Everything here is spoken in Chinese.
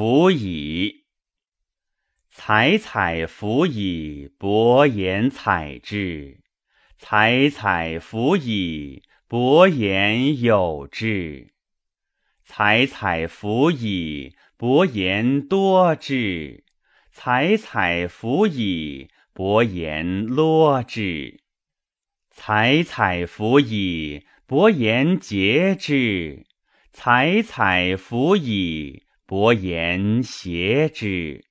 弗以。采采弗以，薄言采之；采采弗以，薄言有之；采采弗以，薄言多之；采采弗以，薄言啰之；采采弗以，薄言节之；采采弗以，薄言邪之。